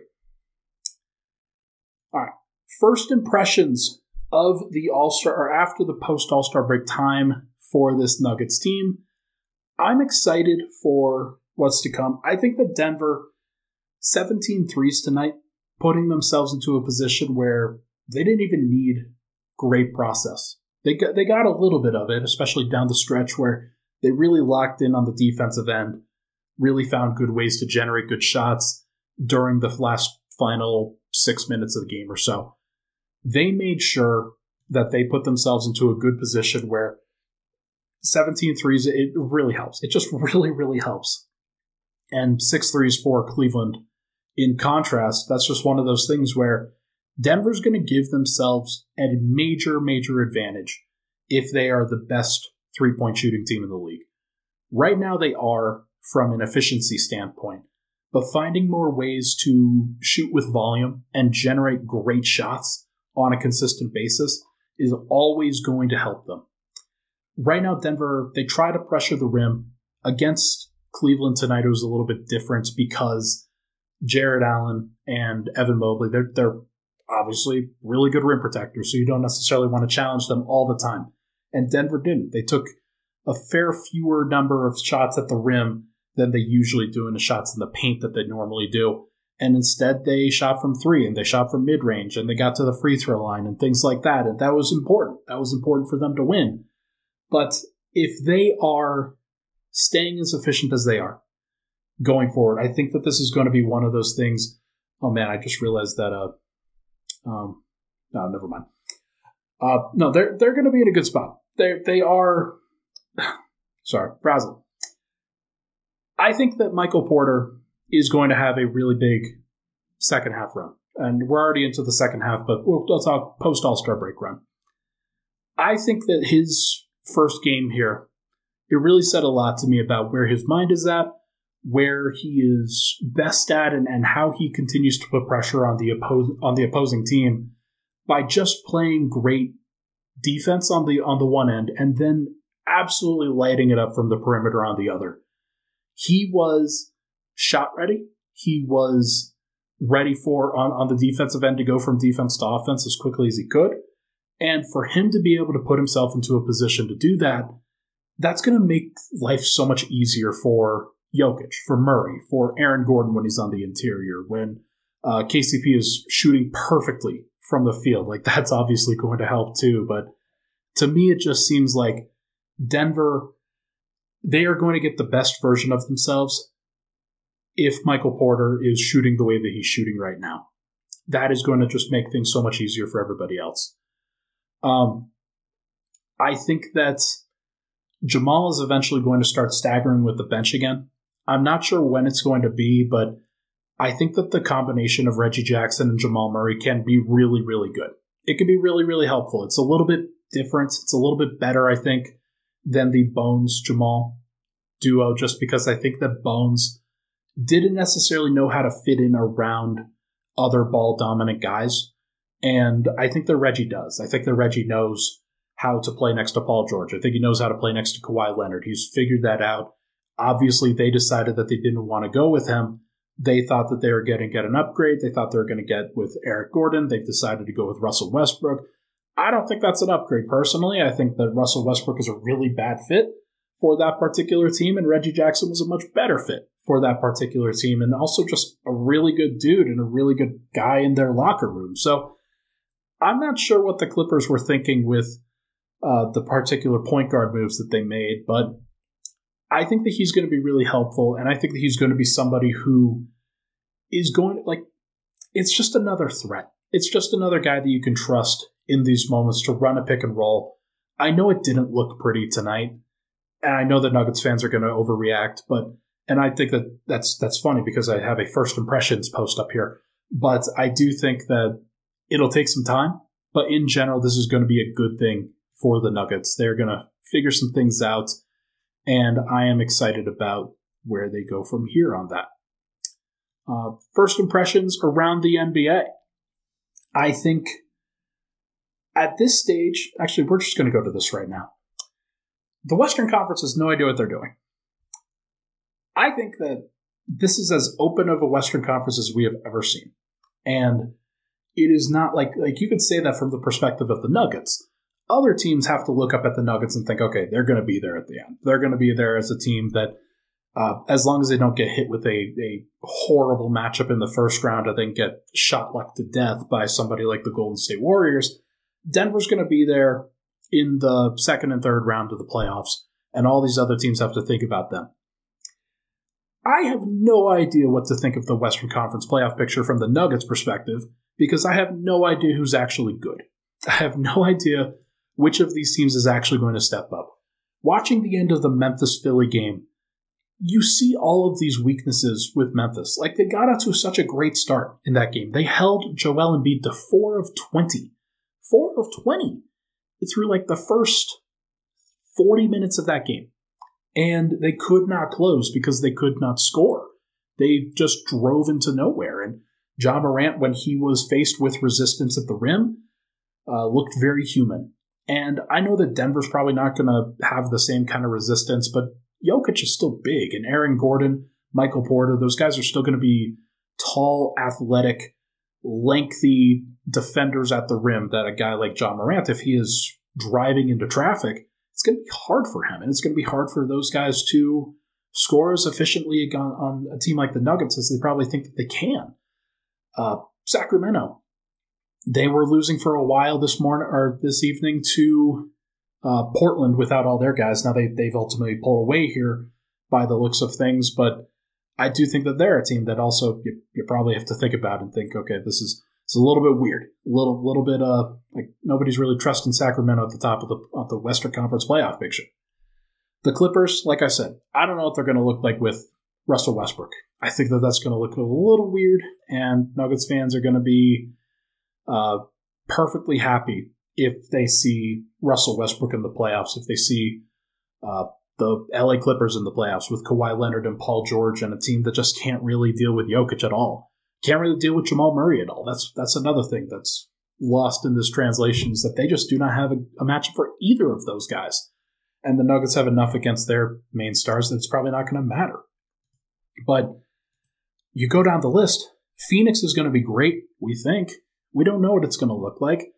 All right, first impressions of the All-Star, or after the post-All-Star break time for this Nuggets team. I'm excited for what's to come. I think that Denver, 17 threes tonight, putting themselves into a position where they didn't even need great process. They got a little bit of it, especially down the stretch where they really locked in on the defensive end, really found good ways to generate good shots during the last final 6 minutes of the game or so. They made sure that they put themselves into a good position where 17 threes, it really helps. It just really, really helps. And 6 threes for Cleveland. In contrast, that's just one of those things where Denver's going to give themselves a major, major advantage if they are the best three-point shooting team in the league. Right now they are from an efficiency standpoint, but finding more ways to shoot with volume and generate great shots on a consistent basis is always going to help them. Right now, Denver, they try to pressure the rim. Against Cleveland tonight, it was a little bit different because Jared Allen and Evan Mobley, they're obviously really good rim protectors, so you don't necessarily want to challenge them all the time. And Denver didn't. They took a fair fewer number of shots at the rim than they usually do in the shots in the paint that they normally do. And instead, they shot from three, and they shot from mid-range, and they got to the free throw line and things like that. And that was important. That was important for them to win. But if they are staying as efficient as they are going forward, I think that this is going to be one of those things. Oh, man, I just realized that. No, never mind. No, they're going to be in a good spot. They are. Sorry, frazzled. I think that Michael Porter is going to have a really big second half run. And we're already into the second half, but we'll talk post All-Star break run. I think that his first game here, it really said a lot to me about where his mind is at, where he is best at, and how he continues to put pressure on the opposing team by just playing great defense on the one end and then absolutely lighting it up from the perimeter on the other. He was shot ready. He was ready for on the defensive end to go from defense to offense as quickly as he could. And for him to be able to put himself into a position to do that, that's going to make life so much easier for Jokic, for Murray, for Aaron Gordon when he's on the interior, when KCP is shooting perfectly from the field. Like, that's obviously going to help too. But to me, it just seems like Denver, they are going to get the best version of themselves if Michael Porter is shooting the way that he's shooting right now. That is going to just make things so much easier for everybody else. I think that Jamal is eventually going to start staggering with the bench again. I'm not sure when it's going to be, but I think that the combination of Reggie Jackson and Jamal Murray can be really, really good. It can be really, really helpful. It's a little bit different. It's a little bit better, I think, than the Bones-Jamal duo, just because I think that Bones didn't necessarily know how to fit in around other ball-dominant guys. And I think that Reggie does. I think that Reggie knows how to play next to Paul George. I think he knows how to play next to Kawhi Leonard. He's figured that out. Obviously, they decided that they didn't want to go with him. They thought that they were going to get an upgrade. They thought they were going to get with Eric Gordon. They've decided to go with Russell Westbrook. I don't think that's an upgrade, personally. I think that Russell Westbrook is a really bad fit for that particular team, and Reggie Jackson was a much better fit for that particular team, and also just a really good dude and a really good guy in their locker room. So I'm not sure what the Clippers were thinking with the particular point guard moves that they made, but I think that he's going to be really helpful, and I think that he's going to be somebody who is going, like, it's just another threat. It's just another guy that you can trust in these moments to run a pick and roll. I know it didn't look pretty tonight, and I know that Nuggets fans are going to overreact, but and I think that that's funny because I have a first impressions post up here. But I do think that it'll take some time. But in general, this is going to be a good thing for the Nuggets. They're going to figure some things out. And I am excited about where they go from here on that. First impressions around the NBA. I think at this stage, actually, we're just going to go to this right now. The Western Conference has no idea what they're doing. I think that this is as open of a Western Conference as we have ever seen. And it is not like you could say that from the perspective of the Nuggets. Other teams have to look up at the Nuggets and think, okay, they're going to be there at the end. They're going to be there as a team that, as long as they don't get hit with a horrible matchup in the first round and then get shot luck to death by somebody like the Golden State Warriors, Denver's going to be there in the second and third round of the playoffs. And all these other teams have to think about them. I have no idea what to think of the Western Conference playoff picture from the Nuggets' perspective because I have no idea who's actually good. I have no idea which of these teams is actually going to step up. Watching the end of the Memphis-Philly game, you see all of these weaknesses with Memphis. Like, they got out to such a great start in that game. They held Joel Embiid to 4 of 20. 4 of 20 through, like, the first 40 minutes of that game. And they could not close because they could not score. They just drove into nowhere. And Ja Morant, when he was faced with resistance at the rim, looked very human. And I know that Denver's probably not going to have the same kind of resistance, but Jokic is still big. And Aaron Gordon, Michael Porter, those guys are still going to be tall, athletic, lengthy defenders at the rim that a guy like Ja Morant, if he is driving into traffic, it's going to be hard for him. And it's going to be hard for those guys to score as efficiently on a team like the Nuggets as they probably think that they can. Sacramento, they were losing for a while this morning or this evening to Portland without all their guys. Now they've ultimately pulled away here by the looks of things, but I do think that they're a team that also you probably have to think about and think, okay, it's a little bit weird, a little bit like nobody's really trusting Sacramento at the top of the Western Conference playoff picture. The Clippers, like I said, I don't know what they're going to look like with Russell Westbrook. I think that that's going to look a little weird, and Nuggets fans are going to be perfectly happy if they see Russell Westbrook in the playoffs, if they see the LA Clippers in the playoffs with Kawhi Leonard and Paul George and a team that just can't really deal with Jokic at all. Can't really deal with Jamal Murray at all. That's another thing that's lost in this translation is that they just do not have a matchup for either of those guys. And the Nuggets have enough against their main stars that it's probably not going to matter. But you go down the list, Phoenix is going to be great, we think. We don't know what it's going to look like.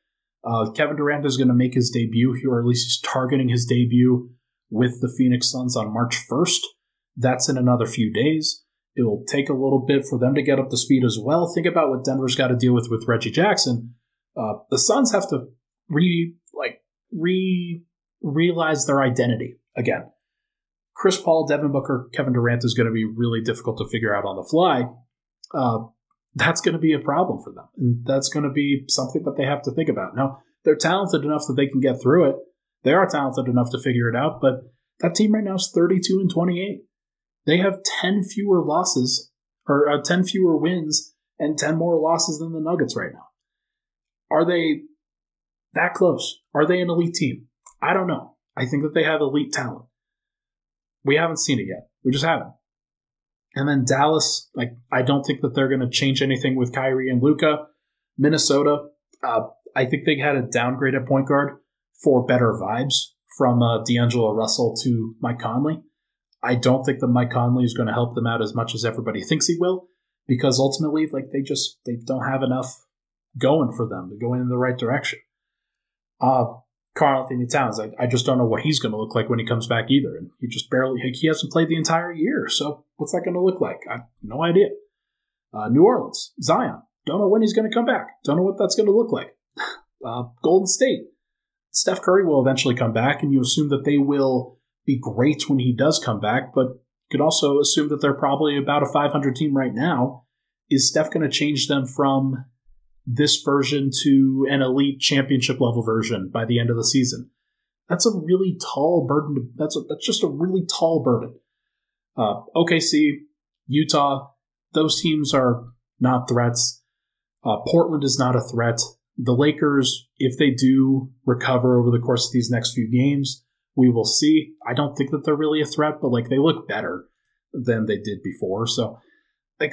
Kevin Durant is going to make his debut here, or at least he's targeting his debut with the Phoenix Suns on March 1st. That's in another few days. It will take a little bit for them to get up to speed as well. Think about what Denver's got to deal with Reggie Jackson. The Suns have to realize their identity again. Chris Paul, Devin Booker, Kevin Durant is going to be really difficult to figure out on the fly. That's going to be a problem for them. And that's going to be something that they have to think about. Now, they're talented enough that they can get through it. They are talented enough to figure it out, but that team right now is 32-28. They have 10 fewer losses, or 10 fewer wins, and 10 more losses than the Nuggets right now. Are they that close? Are they an elite team? I don't know. I think that they have elite talent. We haven't seen it yet. We just haven't. And then Dallas, I don't think that they're going to change anything with Kyrie and Luka. Minnesota, I think they had a downgrade at point guard for better vibes from D'Angelo Russell to Mike Conley. I don't think that Mike Conley is going to help them out as much as everybody thinks he will, because ultimately, they don't have enough going for them to go in the right direction. Karl Anthony Towns, I just don't know what he's going to look like when he comes back either. And he just he hasn't played the entire year. So what's that going to look like? I have no idea. New Orleans, Zion, don't know when he's going to come back. Don't know what that's going to look like. Golden State, Steph Curry will eventually come back, and you assume that they will be great when he does come back, but you could also assume that they're probably about a 500 team right now. Is Steph going to change them from this version to an elite championship level version by the end of the season? That's a really tall burden. That's just a really tall burden. OKC, Utah, those teams are not threats. Portland is not a threat. The Lakers, if they do recover over the course of these next few games, we will see. I don't think that they're really a threat, but they look better than they did before. So,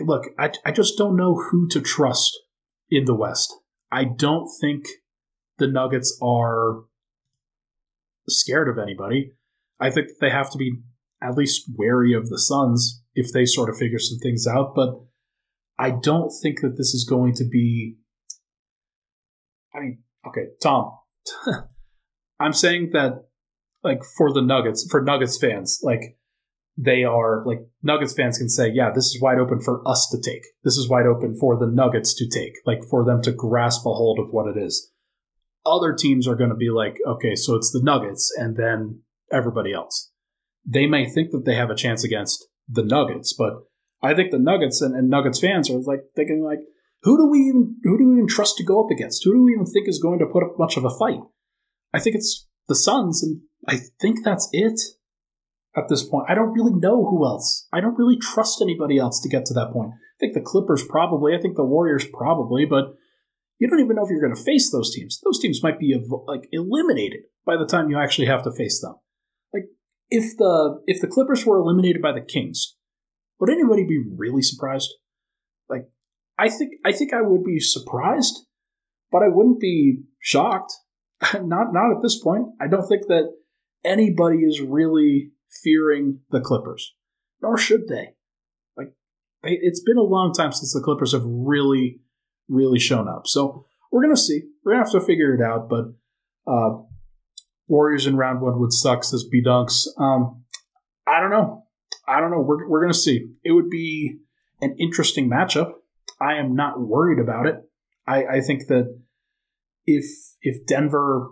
look, I just don't know who to trust in the West. I don't think the Nuggets are scared of anybody. I think that they have to be at least wary of the Suns if they sort of figure some things out. But I don't think that this is going to be... I mean, okay, Tom, I'm saying that for Nuggets fans, Nuggets fans can say, yeah, this is wide open for us to take. This is wide open for the Nuggets to take, for them to grasp a hold of what it is. Other teams are going to be okay, so it's the Nuggets and then everybody else. They may think that they have a chance against the Nuggets, but I think the Nuggets and Nuggets fans are thinking who do we even trust to go up against? Who do we even think is going to put up much of a fight? I think it's the Suns, and I think that's it at this point. I don't really know who else. I don't really trust anybody else to get to that point. I think the Clippers probably. I think the Warriors probably, but you don't even know if you're going to face those teams. Those teams might be eliminated by the time you actually have to face them. If the Clippers were eliminated by the Kings, would anybody be really surprised? I think I would be surprised, but I wouldn't be shocked. Not at this point. I don't think that anybody is really fearing the Clippers, nor should they. It's been a long time since the Clippers have really, really shown up. So we're going to see. We're going to have to figure it out. But Warriors in round one would suck, says B-Dunks. I don't know. We're going to see. It would be an interesting matchup. I am not worried about it. I think that if Denver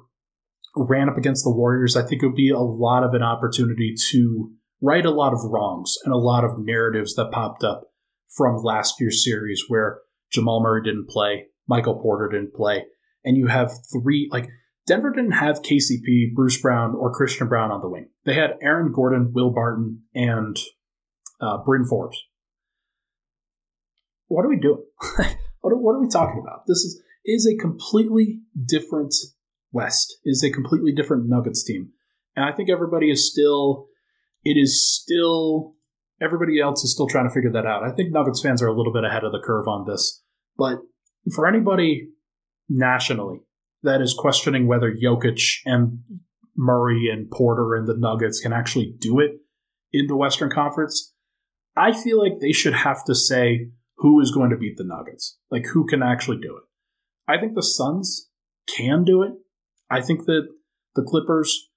ran up against the Warriors, I think it would be a lot of an opportunity to right a lot of wrongs and a lot of narratives that popped up from last year's series where Jamal Murray didn't play, Michael Porter didn't play, and you have Denver didn't have KCP, Bruce Brown, or Christian Brown on the wing. They had Aaron Gordon, Will Barton, and Bryn Forbes. What are we doing? What are we talking about? This is a completely different West. It is a completely different Nuggets team. And I think everybody else is still trying to figure that out. I think Nuggets fans are a little bit ahead of the curve on this. But for anybody nationally that is questioning whether Jokic and Murray and Porter and the Nuggets can actually do it in the Western Conference, I feel like they should have to say who is going to beat the Nuggets. Like, who can actually do it? I think the Suns can do it. I think that the Clippers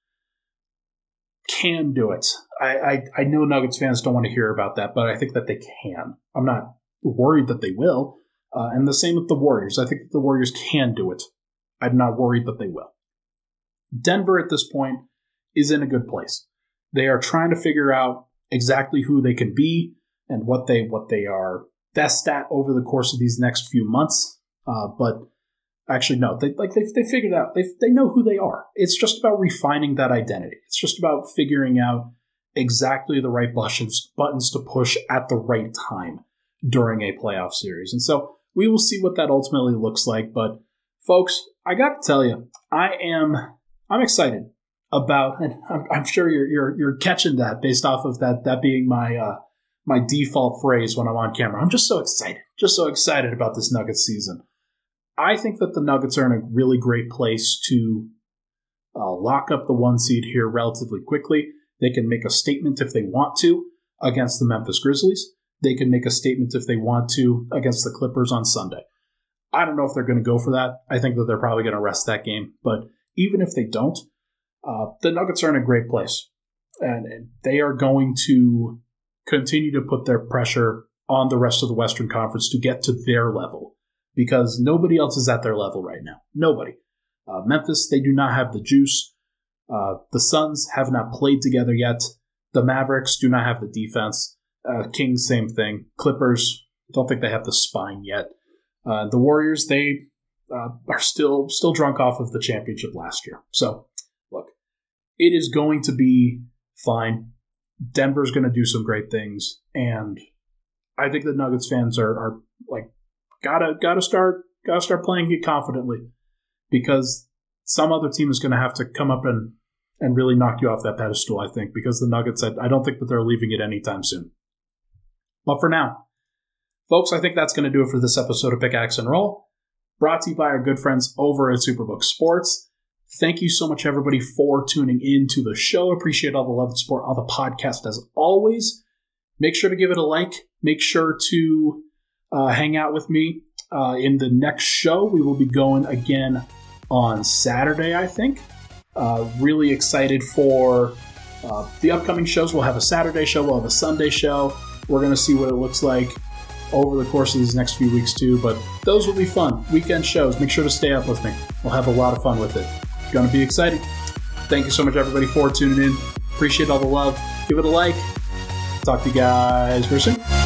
can do it. I know Nuggets fans don't want to hear about that, but I think that they can. I'm not worried that they will. And the same with the Warriors. I think that the Warriors can do it. I'm not worried that they will. Denver at this point is in a good place. They are trying to figure out exactly who they can be and what they are best at over the course of these next few months. But actually, no, they figured out. They know who they are. It's just about refining that identity. It's just about figuring out exactly the right buttons to push at the right time during a playoff series. And so we will see what that ultimately looks like. But folks, I got to tell you, I'm excited about, and I'm sure you're catching that based off of that being my default phrase when I'm on camera. I'm just so excited about this Nuggets season. I think that the Nuggets are in a really great place to lock up the one seed here relatively quickly. They can make a statement if they want to against the Memphis Grizzlies. They can make a statement if they want to against the Clippers on Sunday. I don't know if they're going to go for that. I think that they're probably going to rest that game. But even if they don't, the Nuggets are in a great place. And they are going to continue to put their pressure on the rest of the Western Conference to get to their level, because nobody else is at their level right now. Nobody. Memphis, they do not have the juice. The Suns have not played together yet. The Mavericks do not have the defense. Kings, same thing. Clippers, don't think they have the spine yet. The Warriors, they are still drunk off of the championship last year. So, look, it is going to be fine. Denver's going to do some great things, and I think the Nuggets fans are like, gotta start playing it confidently, because some other team is going to have to come up and really knock you off that pedestal, I think, because the Nuggets, I don't think that they're leaving it anytime soon. But for now, folks, I think that's going to do it for this episode of Pickaxe and Roll, brought to you by our good friends over at Superbook Sports. Thank you so much, everybody, for tuning in to the show. Appreciate all the love and support on the podcast, as always. Make sure to give it a like. Make sure to hang out with me in the next show. We will be going again on Saturday, I think. Really excited for the upcoming shows. We'll have a Saturday show. We'll have a Sunday show. We're going to see what it looks like over the course of these next few weeks, too. But those will be fun. Weekend shows. Make sure to stay up with me. We'll have a lot of fun with it. Going to be exciting. Thank you so much, everybody, for tuning in. Appreciate all the love. Give it a like. Talk to you guys very soon.